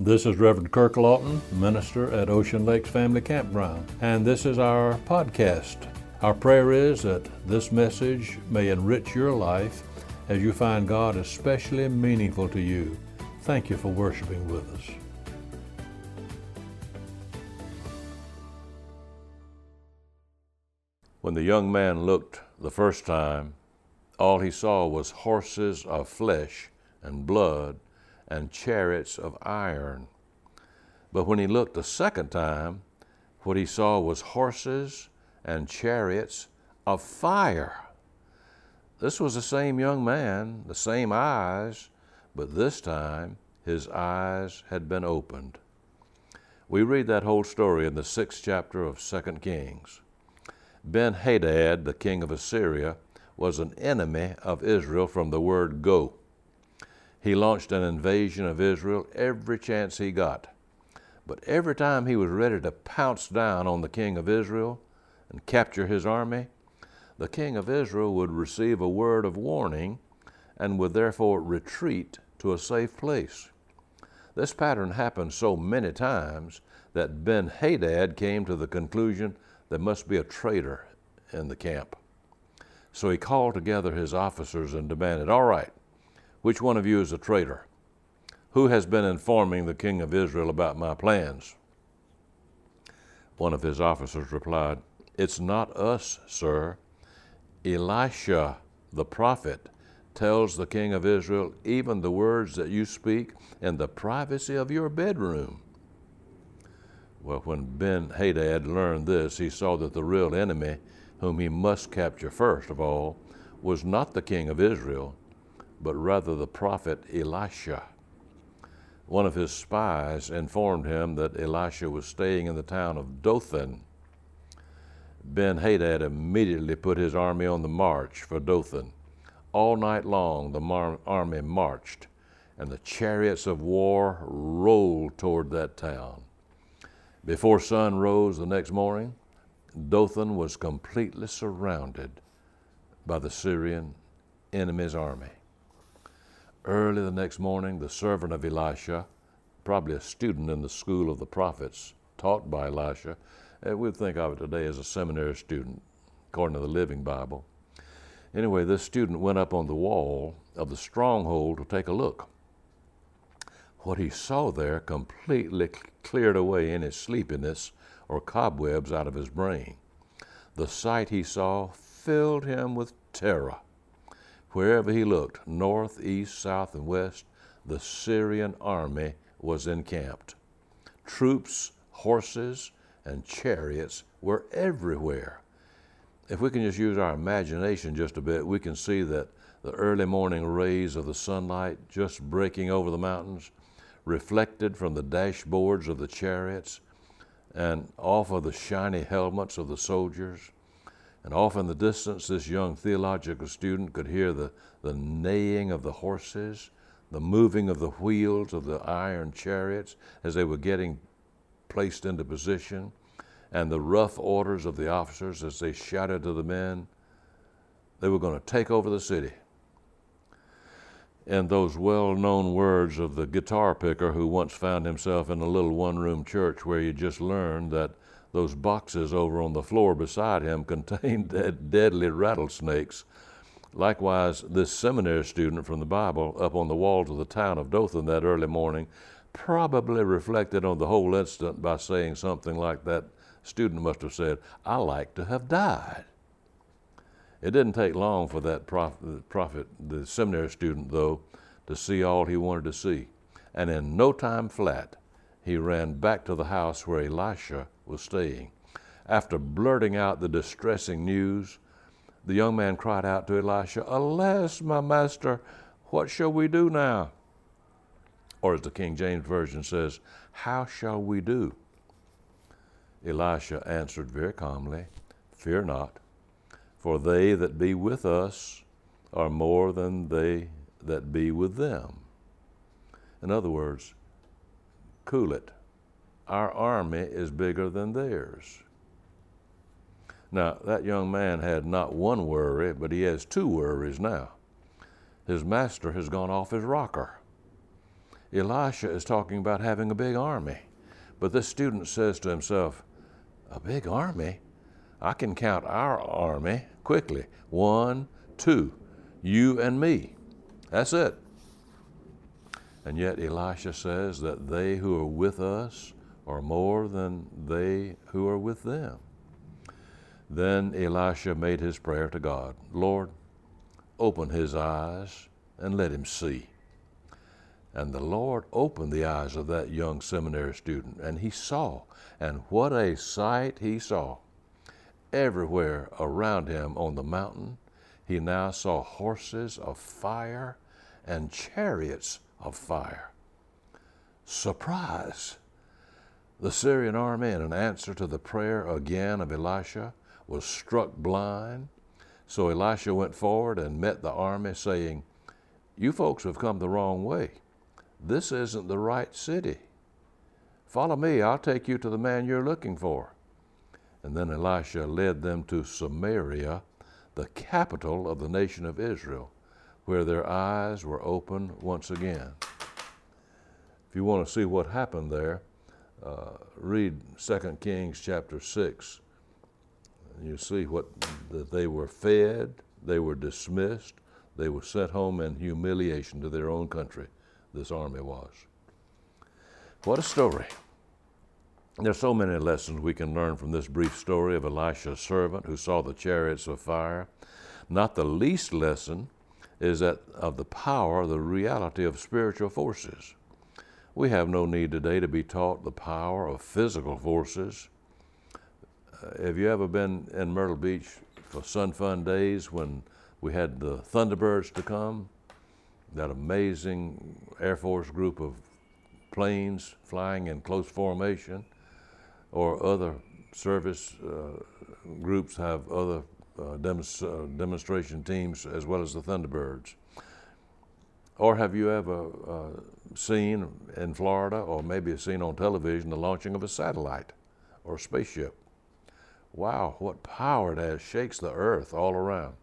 This is Reverend Kirk Lawton, minister at Ocean Lakes Family Camp Brown, and this is our podcast. Our prayer is that this message may enrich your life as you find God especially meaningful to you. Thank you for worshiping with us. When the young man looked the first time, all he saw was horses of flesh and blood and chariots of iron. But when he looked the second time, what he saw was horses and chariots of fire. This was the same young man, the same eyes, but this time his eyes had been opened. We read that whole story in the 6th chapter of 2 Kings. Ben-Hadad, the king of Assyria, was an enemy of Israel from the word go. He launched an invasion of Israel every chance he got. But every time he was ready to pounce down on the king of Israel and capture his army, the king of Israel would receive a word of warning and would therefore retreat to a safe place. This pattern happened so many times that Ben-Hadad came to the conclusion there must be a traitor in the camp. So he called together his officers and demanded, "All right, which one of you is a traitor? Who has been informing the king of Israel about my plans?" One of his officers replied, "It's not us, sir. Elisha, the prophet, tells the king of Israel even the words that you speak in the privacy of your bedroom." Well, when Ben-Hadad learned this, he saw that the real enemy, whom he must capture first of all, was not the king of Israel, but rather the prophet Elisha. One of his spies informed him that Elisha was staying in the town of Dothan. Ben-Hadad immediately put his army on the march for Dothan. All night long the army marched, and the chariots of war rolled toward that town. Before sun rose the next morning, Dothan was completely surrounded by the Syrian enemy's army. Early the next morning, the servant of Elisha, probably a student in the school of the prophets taught by Elisha, and we'd think of it today as a seminary student, according to the Living Bible. Anyway, this student went up on the wall of the stronghold to take a look. What he saw there completely cleared away any sleepiness or cobwebs out of his brain. The sight he saw filled him with terror. Wherever he looked, north, east, south, and west, the Syrian army was encamped. Troops, horses, and chariots were everywhere. If we can just use our imagination just a bit, we can see that the early morning rays of the sunlight just breaking over the mountains, reflected from the dashboards of the chariots and off of the shiny helmets of the soldiers. And off in the distance, this young theological student could hear the neighing of the horses, the moving of the wheels of the iron chariots as they were getting placed into position, and the rough orders of the officers as they shouted to the men. They were going to take over the city. And those well-known words of the guitar picker who once found himself in a little one-room church where he just learned that those boxes over on the floor beside him contained deadly rattlesnakes. Likewise, this seminary student from the Bible up on the walls of the town of Dothan that early morning probably reflected on the whole incident by saying something like that student must have said, "I like to have died." It didn't take long for that prophet, the seminary student though, to see all he wanted to see. And in no time flat, he ran back to the house where Elisha was staying. After blurting out the distressing news, the young man cried out to Elisha, "Alas, my master, what shall we do now?" Or as the King James Version says, "How shall we do?" Elisha answered very calmly, "Fear not, for they that be with us are more than they that be with them." In other words, cool it. Our army is bigger than theirs. Now, that young man had not one worry, but he has two worries now. His master has gone off his rocker. Elisha is talking about having a big army. But this student says to himself, a big army? I can count our army quickly. 1, 2, you and me. That's it. And yet Elisha says that they who are with us are more than they who are with them. Then Elisha made his prayer to God, Lord, open his eyes and let him see. And the Lord opened the eyes of that young seminary student, and he saw, and what a sight he saw. Everywhere around him on the mountain, he now saw horses of fire and chariots of fire. Surprise! The Syrian army, in an answer to the prayer again of Elisha, was struck blind. So Elisha went forward and met the army, saying, you folks have come the wrong way. This isn't the right city. Follow me, I'll take you to the man you're looking for. And then Elisha led them to Samaria, the capital of the nation of Israel, where their eyes were opened once again. If you want to see what happened there, read 2 Kings chapter 6. You see that they were fed, they were dismissed, they were sent home in humiliation to their own country, this army was. What a story. There's so many lessons we can learn from this brief story of Elisha's servant who saw the chariots of fire. Not the least lesson is that of the power, the reality of spiritual forces. We have no need today to be taught the power of physical forces. Have you ever been in Myrtle Beach for Sun Fun days when we had the Thunderbirds to come? That amazing Air Force group of planes flying in close formation, or other service groups have other demonstration teams as well as the Thunderbirds. Or have you ever seen in Florida, or maybe seen on television, the launching of a satellite or spaceship? Wow, what power it has, shakes the earth all around.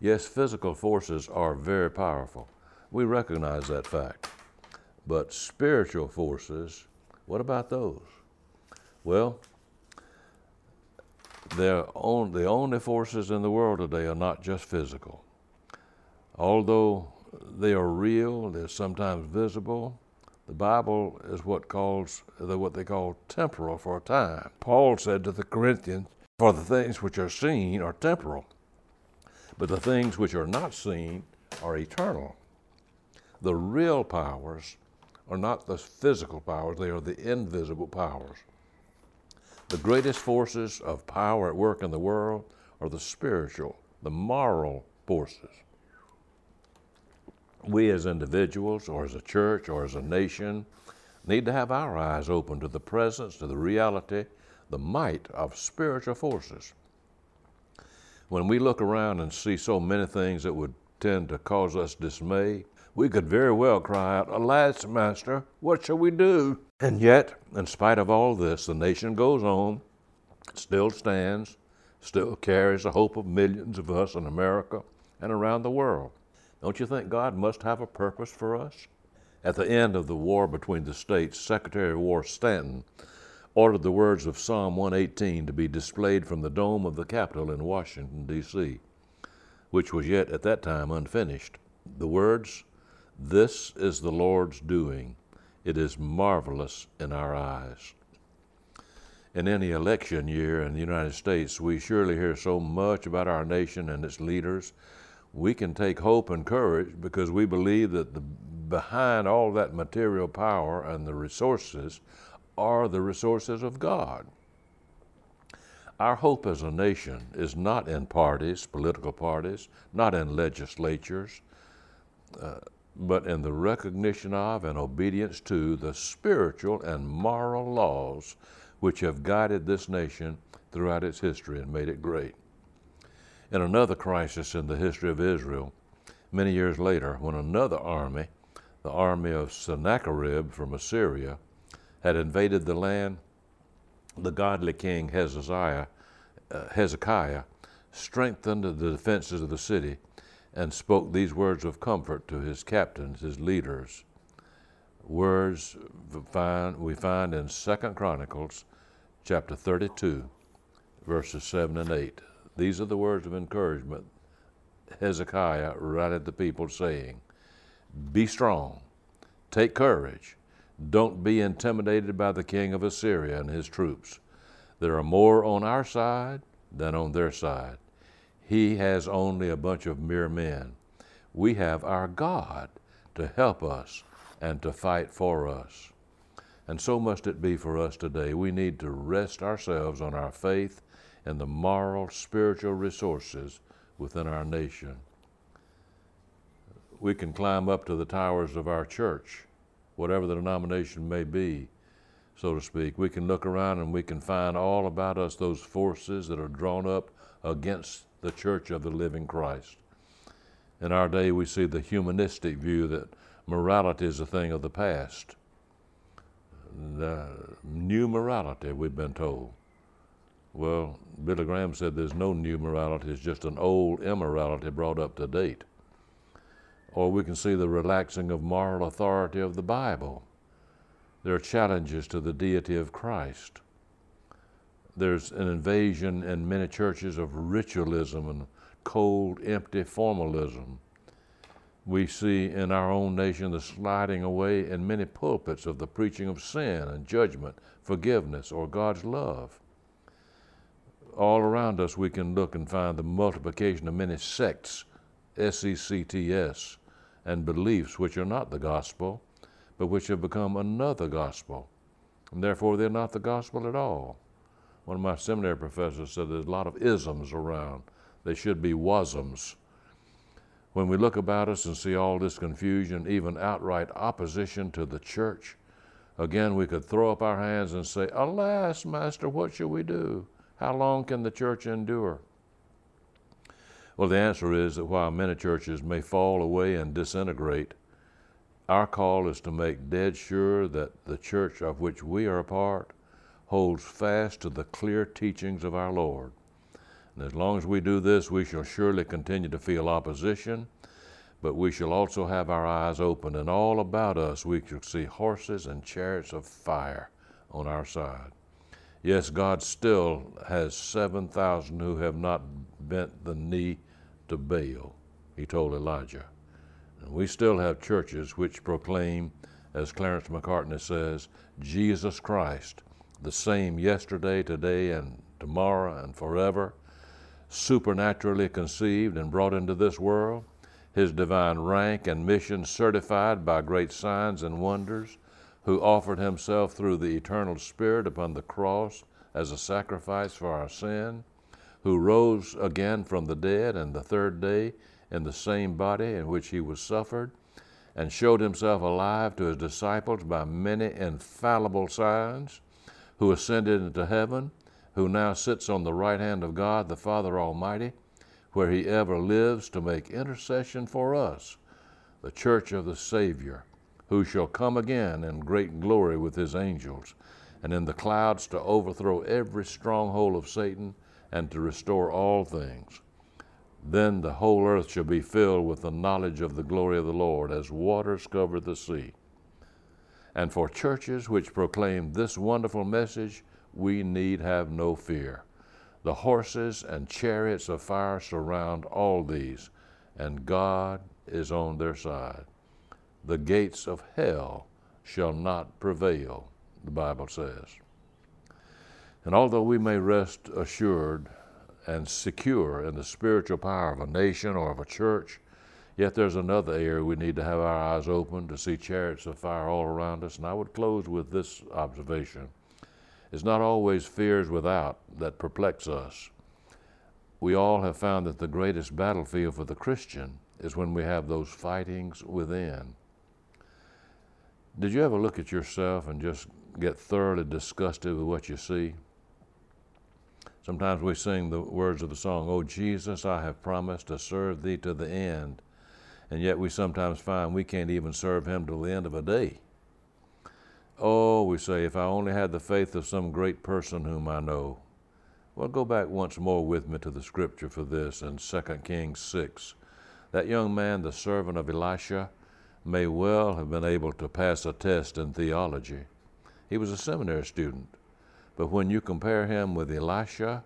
Yes, physical forces are very powerful. We recognize that fact. But spiritual forces, what about those? Well, the only forces in the world today are not just physical. Although they are real, they're sometimes visible, the Bible is what they call temporal for a time. Paul said to the Corinthians, for the things which are seen are temporal, but the things which are not seen are eternal. The real powers are not the physical powers, they are the invisible powers. The greatest forces of power at work in the world are the spiritual, the moral forces. We as individuals, or as a church, or as a nation, need to have our eyes open to the presence, to the reality, the might of spiritual forces. When we look around and see so many things that would tend to cause us dismay, we could very well cry out, alas, Master, what shall we do? And yet, in spite of all this, the nation goes on, still stands, still carries the hope of millions of us in America and around the world. Don't you think God must have a purpose for us? At the end of the war between the states, Secretary of War Stanton ordered the words of Psalm 118 to be displayed from the dome of the Capitol in Washington, D.C., which was yet at that time unfinished. The words, this is the Lord's doing. It is marvelous in our eyes. In any election year in the United States, we surely hear so much about our nation and its leaders. We can take hope and courage because we believe that behind all that material power and the resources are the resources of God. Our hope as a nation is not in parties, political parties, not in legislatures, but in the recognition of and obedience to the spiritual and moral laws which have guided this nation throughout its history and made it great. In another crisis in the history of Israel, many years later, when another army, the army of Sennacherib from Assyria, had invaded the land, the godly king Hezekiah strengthened the defenses of the city and spoke these words of comfort to his captains, his leaders. words we find in 2 Chronicles chapter 32, verses 7 and 8. These are the words of encouragement Hezekiah routed the people, saying, "Be strong, take courage, don't be intimidated by the king of Assyria and his troops. There are more on our side than on their side. He has only a bunch of mere men. We have our God to help us and to fight for us." And so must it be for us today. We need to rest ourselves on our faith and the moral, spiritual resources within our nation. We can climb up to the towers of our church, whatever the denomination may be, so to speak. We can look around and we can find all about us those forces that are drawn up against the church of the living Christ. In our day, we see the humanistic view that morality is a thing of the past. The new morality, we've been told. Well, Billy Graham said there's no new morality, it's just an old immorality brought up to date. Or we can see the relaxing of moral authority of the Bible. There are challenges to the deity of Christ. There's an invasion in many churches of ritualism and cold, empty formalism. We see in our own nation the sliding away in many pulpits of the preaching of sin and judgment, forgiveness, or God's love. All around us we can look and find the multiplication of many sects, S-E-C-T-S, and beliefs which are not the gospel, but which have become another gospel, and therefore they're not the gospel at all. One of my seminary professors said there's a lot of isms around. They should be wasms. When we look about us and see all this confusion, even outright opposition to the church, again, we could throw up our hands and say, "Alas, Master, what shall we do? How long can the church endure?" Well, the answer is that while many churches may fall away and disintegrate, our call is to make dead sure that the church of which we are a part holds fast to the clear teachings of our Lord. And as long as we do this, we shall surely continue to feel opposition, but we shall also have our eyes open, and all about us we shall see horses and chariots of fire on our side. Yes, God still has 7,000 who have not bent the knee to Baal, he told Elijah. And we still have churches which proclaim, as Clarence McCartney says, Jesus Christ, the same yesterday, today, and tomorrow, and forever, supernaturally conceived and brought into this world, his divine rank and mission certified by great signs and wonders, who offered himself through the eternal Spirit upon the cross as a sacrifice for our sin, who rose again from the dead on the third day in the same body in which he was suffered, and showed himself alive to his disciples by many infallible signs, who ascended into heaven, who now sits on the right hand of God the Father Almighty, where he ever lives to make intercession for us, the church of the Savior, who shall come again in great glory with his angels, and in the clouds to overthrow every stronghold of Satan and to restore all things. Then the whole earth shall be filled with the knowledge of the glory of the Lord as waters cover the sea. And for churches which proclaim this wonderful message, we need have no fear. The horses and chariots of fire surround all these, and God is on their side. The gates of hell shall not prevail, the Bible says. And although we may rest assured and secure in the spiritual power of a nation or of a church, yet there's another area we need to have our eyes open to see chariots of fire all around us. And I would close with this observation. It's not always fears without that perplex us. We all have found that the greatest battlefield for the Christian is when we have those fightings within. Did you ever look at yourself and just get thoroughly disgusted with what you see? Sometimes we sing the words of the song, "Oh Jesus, I have promised to serve thee to the end," and yet we sometimes find we can't even serve him till the end of a day. Oh, we say, if I only had the faith of some great person whom I know. Well, go back once more with me to the scripture for this in 2 Kings 6. That young man, the servant of Elisha, may well have been able to pass a test in theology. He was a seminary student, but when you compare him with Elisha,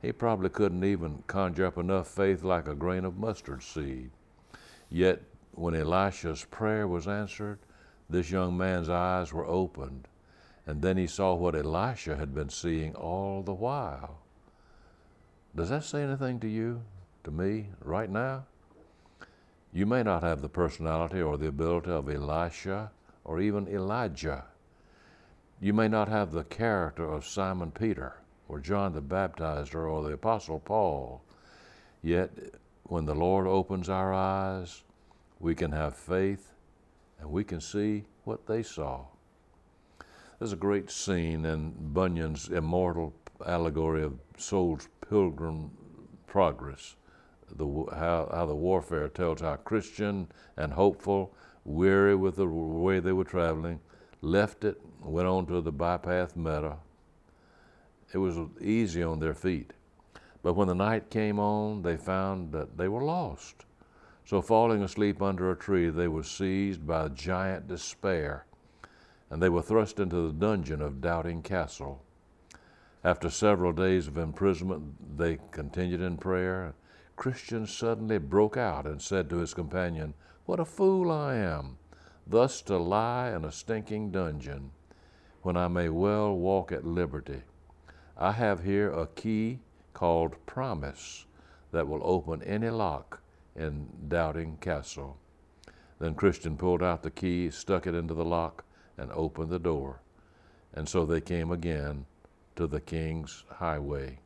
he probably couldn't even conjure up enough faith like a grain of mustard seed. Yet when Elisha's prayer was answered, this young man's eyes were opened, and then he saw what Elisha had been seeing all the while. Does that say anything to you, to me, right now? You may not have the personality or the ability of Elisha or even Elijah. You may not have the character of Simon Peter or John the Baptizer or the Apostle Paul. Yet when the Lord opens our eyes, we can have faith and we can see what they saw. There's a great scene in Bunyan's immortal allegory of Soul's Pilgrim Progress, how the warfare tells how Christian and hopeful, weary with the way they were traveling, left it, went on to the bypath meadow. It was easy on their feet. But when the night came on, they found that they were lost. So falling asleep under a tree, they were seized by a giant despair, and they were thrust into the dungeon of Doubting Castle. After several days of imprisonment, they continued in prayer. Christian suddenly broke out and said to his companion, "What a fool I am, thus to lie in a stinking dungeon, when I may well walk at liberty. I have here a key called Promise that will open any lock in Doubting Castle." Then Christian pulled out the key, stuck it into the lock, and opened the door. And so they came again to the King's Highway.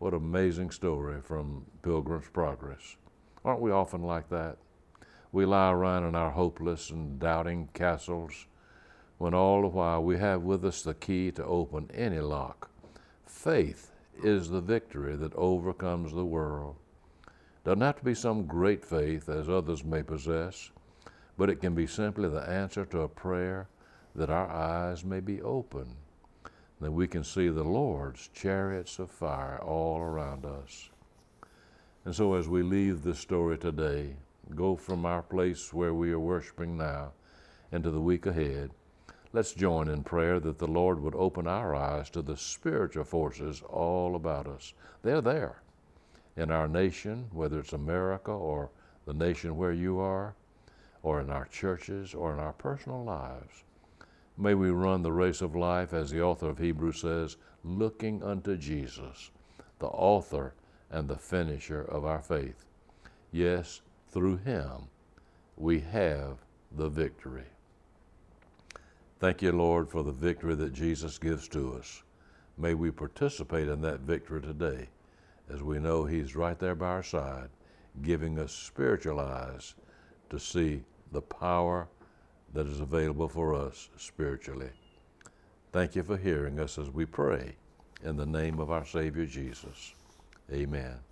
What an amazing story from Pilgrim's Progress. Aren't we often like that? We lie around in our hopeless and doubting castles, when all the while we have with us the key to open any lock. Faith is the victory that overcomes the world. Doesn't have to be some great faith as others may possess, but it can be simply the answer to a prayer that our eyes may be open, that we can see the Lord's chariots of fire all around us. And so as we leave this story today, go from our place where we are worshiping now into the week ahead, let's join in prayer that the Lord would open our eyes to the spiritual forces all about us. They're there in our nation, whether it's America or the nation where you are, or in our churches or in our personal lives. May we run the race of life, as the author of Hebrews says, looking unto Jesus, the author and the finisher of our faith. Yes, through him we have the victory. Thank you, Lord, for the victory that Jesus gives to us. May we participate in that victory today, as we know he's right there by our side, giving us spiritual eyes to see the power that is available for us spiritually. Thank you for hearing us as we pray in the name of our Savior Jesus. Amen.